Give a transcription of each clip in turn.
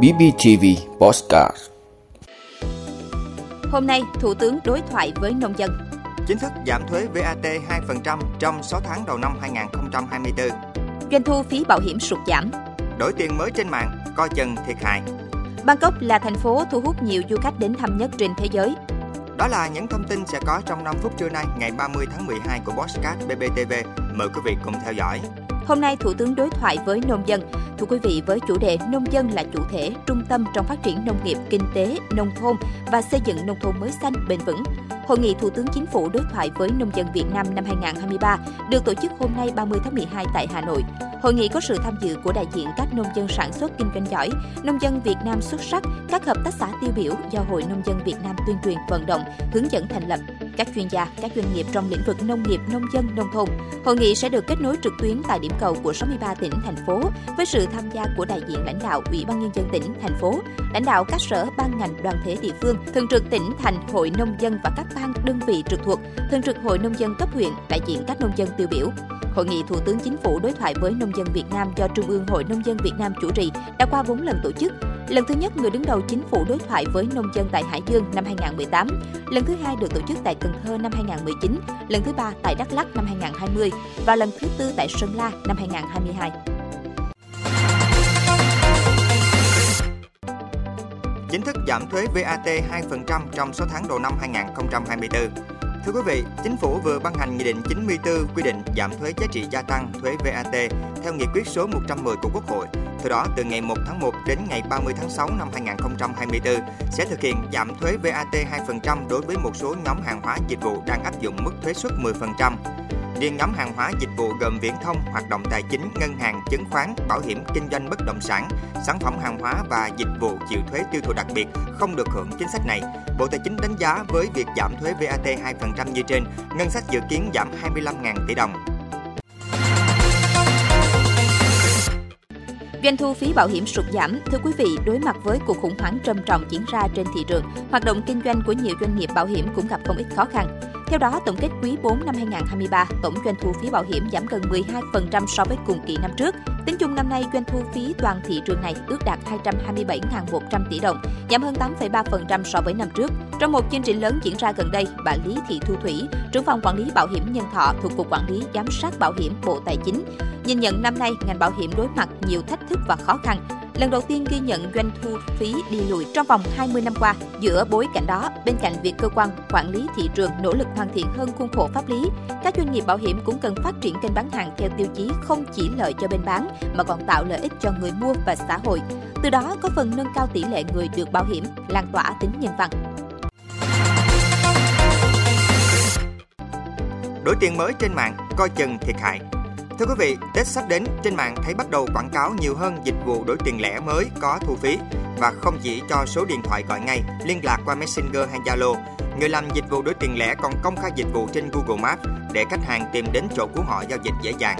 BBTV Podcast. Hôm nay, Thủ tướng đối thoại với nông dân. Chính sách giảm thuế VAT 2% trong 6 tháng đầu năm 2024. Doanh thu phí bảo hiểm sụt giảm. Đổi tiền mới trên mạng, coi chừng thiệt hại. Bangkok là thành phố thu hút nhiều du khách đến thăm nhất trên thế giới. Đó là những thông tin sẽ có trong 5 phút trưa nay, ngày 30 tháng 12 của podcast BBTV. Mời quý vị cùng theo dõi. Hôm nay, Thủ tướng đối thoại với nông dân. Thưa quý vị, với chủ đề nông dân là chủ thể trung tâm trong phát triển nông nghiệp, kinh tế, nông thôn và xây dựng nông thôn mới xanh, bền vững, Hội nghị Thủ tướng Chính phủ đối thoại với nông dân Việt Nam năm 2023 được tổ chức hôm nay 30 tháng 12 tại Hà Nội. Hội nghị có sự tham dự của đại diện các nông dân sản xuất kinh doanh giỏi, nông dân Việt Nam xuất sắc, các hợp tác xã tiêu biểu do Hội Nông dân Việt Nam tuyên truyền vận động, hướng dẫn thành lập, các chuyên gia, các doanh nghiệp trong lĩnh vực nông nghiệp, nông dân, nông thôn. Hội nghị sẽ được kết nối trực tuyến tại điểm cầu của 63 tỉnh, thành phố với sự tham gia của đại diện lãnh đạo Ủy ban Nhân dân tỉnh, thành phố, lãnh đạo các sở, ban ngành, đoàn thể địa phương, thường trực tỉnh, thành, hội nông dân và các ban, đơn vị trực thuộc, thường trực hội nông dân cấp huyện, đại diện các nông dân tiêu biểu. Hội nghị Thủ tướng Chính phủ đối thoại với nông dân Việt Nam do Trung ương Hội Nông dân Việt Nam chủ trì đã qua 4 lần tổ chức. Lần thứ nhất, người đứng đầu Chính phủ đối thoại với nông dân tại Hải Dương năm 2018, lần thứ hai được tổ chức tại Cần Thơ năm 2019, lần thứ ba tại Đắk Lắk năm 2020 và lần thứ tư tại Sơn La năm 2022. Chính thức giảm thuế VAT 2% trong 6 tháng đầu năm 2024. Thưa quý vị, Chính phủ vừa ban hành Nghị định 94 quy định giảm thuế giá trị gia tăng, thuế VAT theo nghị quyết số 110 của Quốc hội. Theo đó, từ ngày 1 tháng 1 đến ngày 30 tháng 6 năm 2024 sẽ thực hiện giảm thuế VAT 2% đối với một số nhóm hàng hóa dịch vụ đang áp dụng mức thuế suất 10%. Riêng nhóm hàng hóa dịch vụ gồm viễn thông, hoạt động tài chính, ngân hàng, chứng khoán, bảo hiểm, kinh doanh bất động sản, sản phẩm hàng hóa và dịch vụ chịu thuế tiêu thụ đặc biệt không được hưởng chính sách này. Bộ Tài chính đánh giá với việc giảm thuế VAT 2% như trên, ngân sách dự kiến giảm 25.000 tỷ đồng. Doanh thu phí bảo hiểm sụt giảm. Thưa quý vị, đối mặt với cuộc khủng hoảng trầm trọng diễn ra trên thị trường, hoạt động kinh doanh của nhiều doanh nghiệp bảo hiểm cũng gặp không ít khó khăn. Theo đó, tổng kết quý 4 năm 2023, tổng doanh thu phí bảo hiểm giảm gần 12% so với cùng kỳ năm trước. Tính chung năm nay, doanh thu phí toàn thị trường này ước đạt 227.100 tỷ đồng, giảm hơn 8,3% so với năm trước. Trong một chương trình lớn diễn ra gần đây, bà Lý Thị Thu Thủy, trưởng phòng quản lý bảo hiểm nhân thọ thuộc Cục Quản lý Giám sát Bảo hiểm Bộ Tài chính, nhìn nhận năm nay ngành bảo hiểm đối mặt nhiều thách thức và khó khăn. Lần đầu tiên ghi nhận doanh thu phí đi lùi trong vòng 20 năm qua. Giữa bối cảnh đó, bên cạnh việc cơ quan quản lý thị trường nỗ lực hoàn thiện hơn khuôn khổ pháp lý, các doanh nghiệp bảo hiểm cũng cần phát triển kênh bán hàng theo tiêu chí không chỉ lợi cho bên bán mà còn tạo lợi ích cho người mua và xã hội. Từ đó có phần nâng cao tỷ lệ người được bảo hiểm, lan tỏa tính nhân văn. Đổi tiền mới trên mạng, coi chừng thiệt hại. Thưa quý vị, Tết sắp đến, trên mạng thấy bắt đầu quảng cáo nhiều hơn dịch vụ đổi tiền lẻ mới có thu phí và không chỉ cho số điện thoại gọi ngay, liên lạc qua Messenger hay Zalo. Người làm dịch vụ đổi tiền lẻ còn công khai dịch vụ trên Google Maps để khách hàng tìm đến chỗ của họ giao dịch dễ dàng.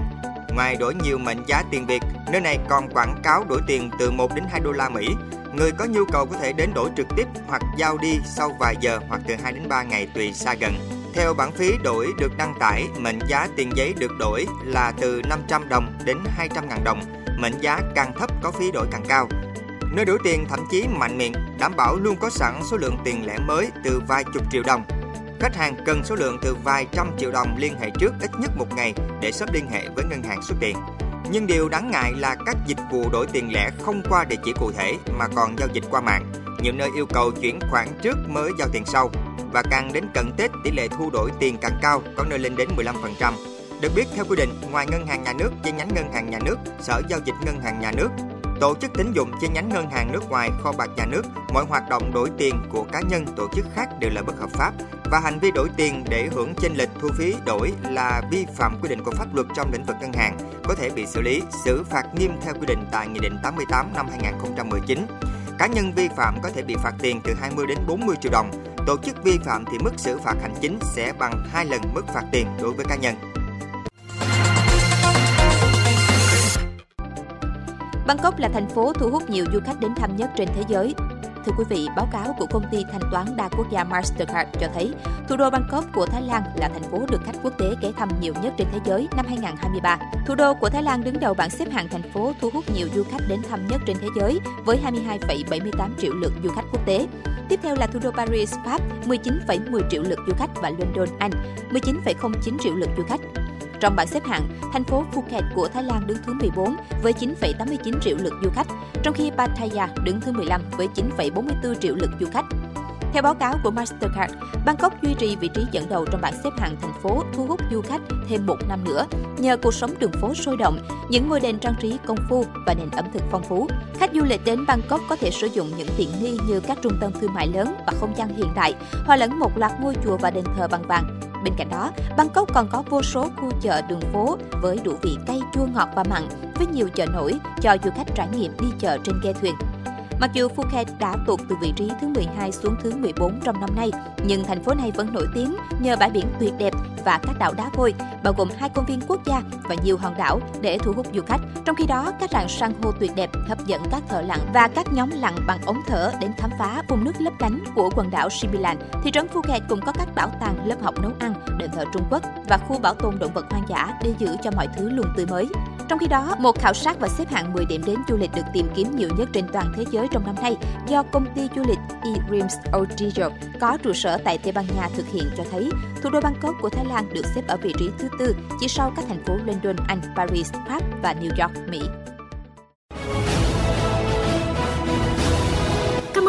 Ngoài đổi nhiều mệnh giá tiền Việt, nơi này còn quảng cáo đổi tiền từ 1 đến 2 đô la Mỹ. Người có nhu cầu có thể đến đổi trực tiếp hoặc giao đi sau vài giờ hoặc từ 2 đến 3 ngày tùy xa gần. Theo bảng phí đổi được đăng tải, mệnh giá tiền giấy được đổi là từ 500 đồng đến 200.000 đồng. Mệnh giá càng thấp có phí đổi càng cao. Nơi đổi tiền thậm chí mạnh miệng, đảm bảo luôn có sẵn số lượng tiền lẻ mới từ vài chục triệu đồng. Khách hàng cần số lượng từ vài trăm triệu đồng liên hệ trước ít nhất một ngày để shop liên hệ với ngân hàng xuất tiền. Nhưng điều đáng ngại là các dịch vụ đổi tiền lẻ không qua địa chỉ cụ thể mà còn giao dịch qua mạng. Nhiều nơi yêu cầu chuyển khoản trước mới giao tiền sau. Và càng đến cận Tết, tỷ lệ thu đổi tiền càng cao, có nơi lên đến 15%. Được biết, theo quy định, ngoài Ngân hàng Nhà nước, chi nhánh Ngân hàng Nhà nước, Sở Giao dịch Ngân hàng Nhà nước, tổ chức tín dụng chi nhánh ngân hàng nước ngoài, kho bạc nhà nước, mọi hoạt động đổi tiền của cá nhân, tổ chức khác đều là bất hợp pháp và hành vi đổi tiền để hưởng chênh lệch thu phí đổi là vi phạm quy định của pháp luật trong lĩnh vực ngân hàng, có thể bị xử phạt nghiêm theo quy định tại Nghị định 88 năm 2019. Cá nhân vi phạm có thể bị phạt tiền từ 20 đến 40 triệu đồng. Tổ chức vi phạm thì mức xử phạt hành chính sẽ bằng 2 lần mức phạt tiền đối với cá nhân. Bangkok là thành phố thu hút nhiều du khách đến thăm nhất trên thế giới. Thưa quý vị, báo cáo của công ty thanh toán đa quốc gia Mastercard cho thấy thủ đô Bangkok của Thái Lan là thành phố được khách quốc tế ghé thăm nhiều nhất trên thế giới năm 2023. Thủ đô của Thái Lan đứng đầu bảng xếp hạng thành phố thu hút nhiều du khách đến thăm nhất trên thế giới với 22,78 triệu lượt du khách quốc tế. Tiếp theo là thủ đô Paris, Pháp, 19,10 triệu lượt du khách và London, Anh, 19,09 triệu lượt du khách. Trong bảng xếp hạng, thành phố Phuket của Thái Lan đứng thứ 14 với 9,89 triệu lượt du khách, trong khi Pattaya đứng thứ 15 với 9,44 triệu lượt du khách. Theo báo cáo của Mastercard, Bangkok duy trì vị trí dẫn đầu trong bảng xếp hạng thành phố thu hút du khách thêm một năm nữa nhờ cuộc sống đường phố sôi động, những ngôi đền trang trí công phu và nền ẩm thực phong phú. Khách du lịch đến Bangkok có thể sử dụng những tiện nghi như các trung tâm thương mại lớn và không gian hiện đại, hòa lẫn một loạt ngôi chùa và đền thờ bằng vàng. Bên cạnh đó, Bangkok còn có vô số khu chợ đường phố với đủ vị cay, chua, ngọt và mặn, với nhiều chợ nổi cho du khách trải nghiệm đi chợ trên ghe thuyền. Mặc dù Phuket đã tụt từ vị trí thứ 12 xuống thứ 14 trong năm nay, nhưng thành phố này vẫn nổi tiếng nhờ bãi biển tuyệt đẹp và các đảo đá vôi, bao gồm 2 công viên quốc gia và nhiều hòn đảo để thu hút du khách. Trong khi đó, các rạn san hô tuyệt đẹp hấp dẫn các thợ lặn và các nhóm lặn bằng ống thở đến khám phá vùng nước lấp lánh của quần đảo Similan. Thị trấn Phuket cũng có các bảo tàng, lớp học nấu ăn, đền thờ Trung Quốc và khu bảo tồn động vật hoang dã để giữ cho mọi thứ luôn tươi mới. Trong khi đó, một khảo sát và xếp hạng 10 điểm đến du lịch được tìm kiếm nhiều nhất trên toàn thế giới trong năm nay do công ty du lịch E-Dreams ODJob có trụ sở tại Tây Ban Nha thực hiện cho thấy thủ đô Bangkok của Thái Lan được xếp ở vị trí thứ 4 chỉ sau các thành phố London, Anh, Paris, Pháp và New York, Mỹ. Cảm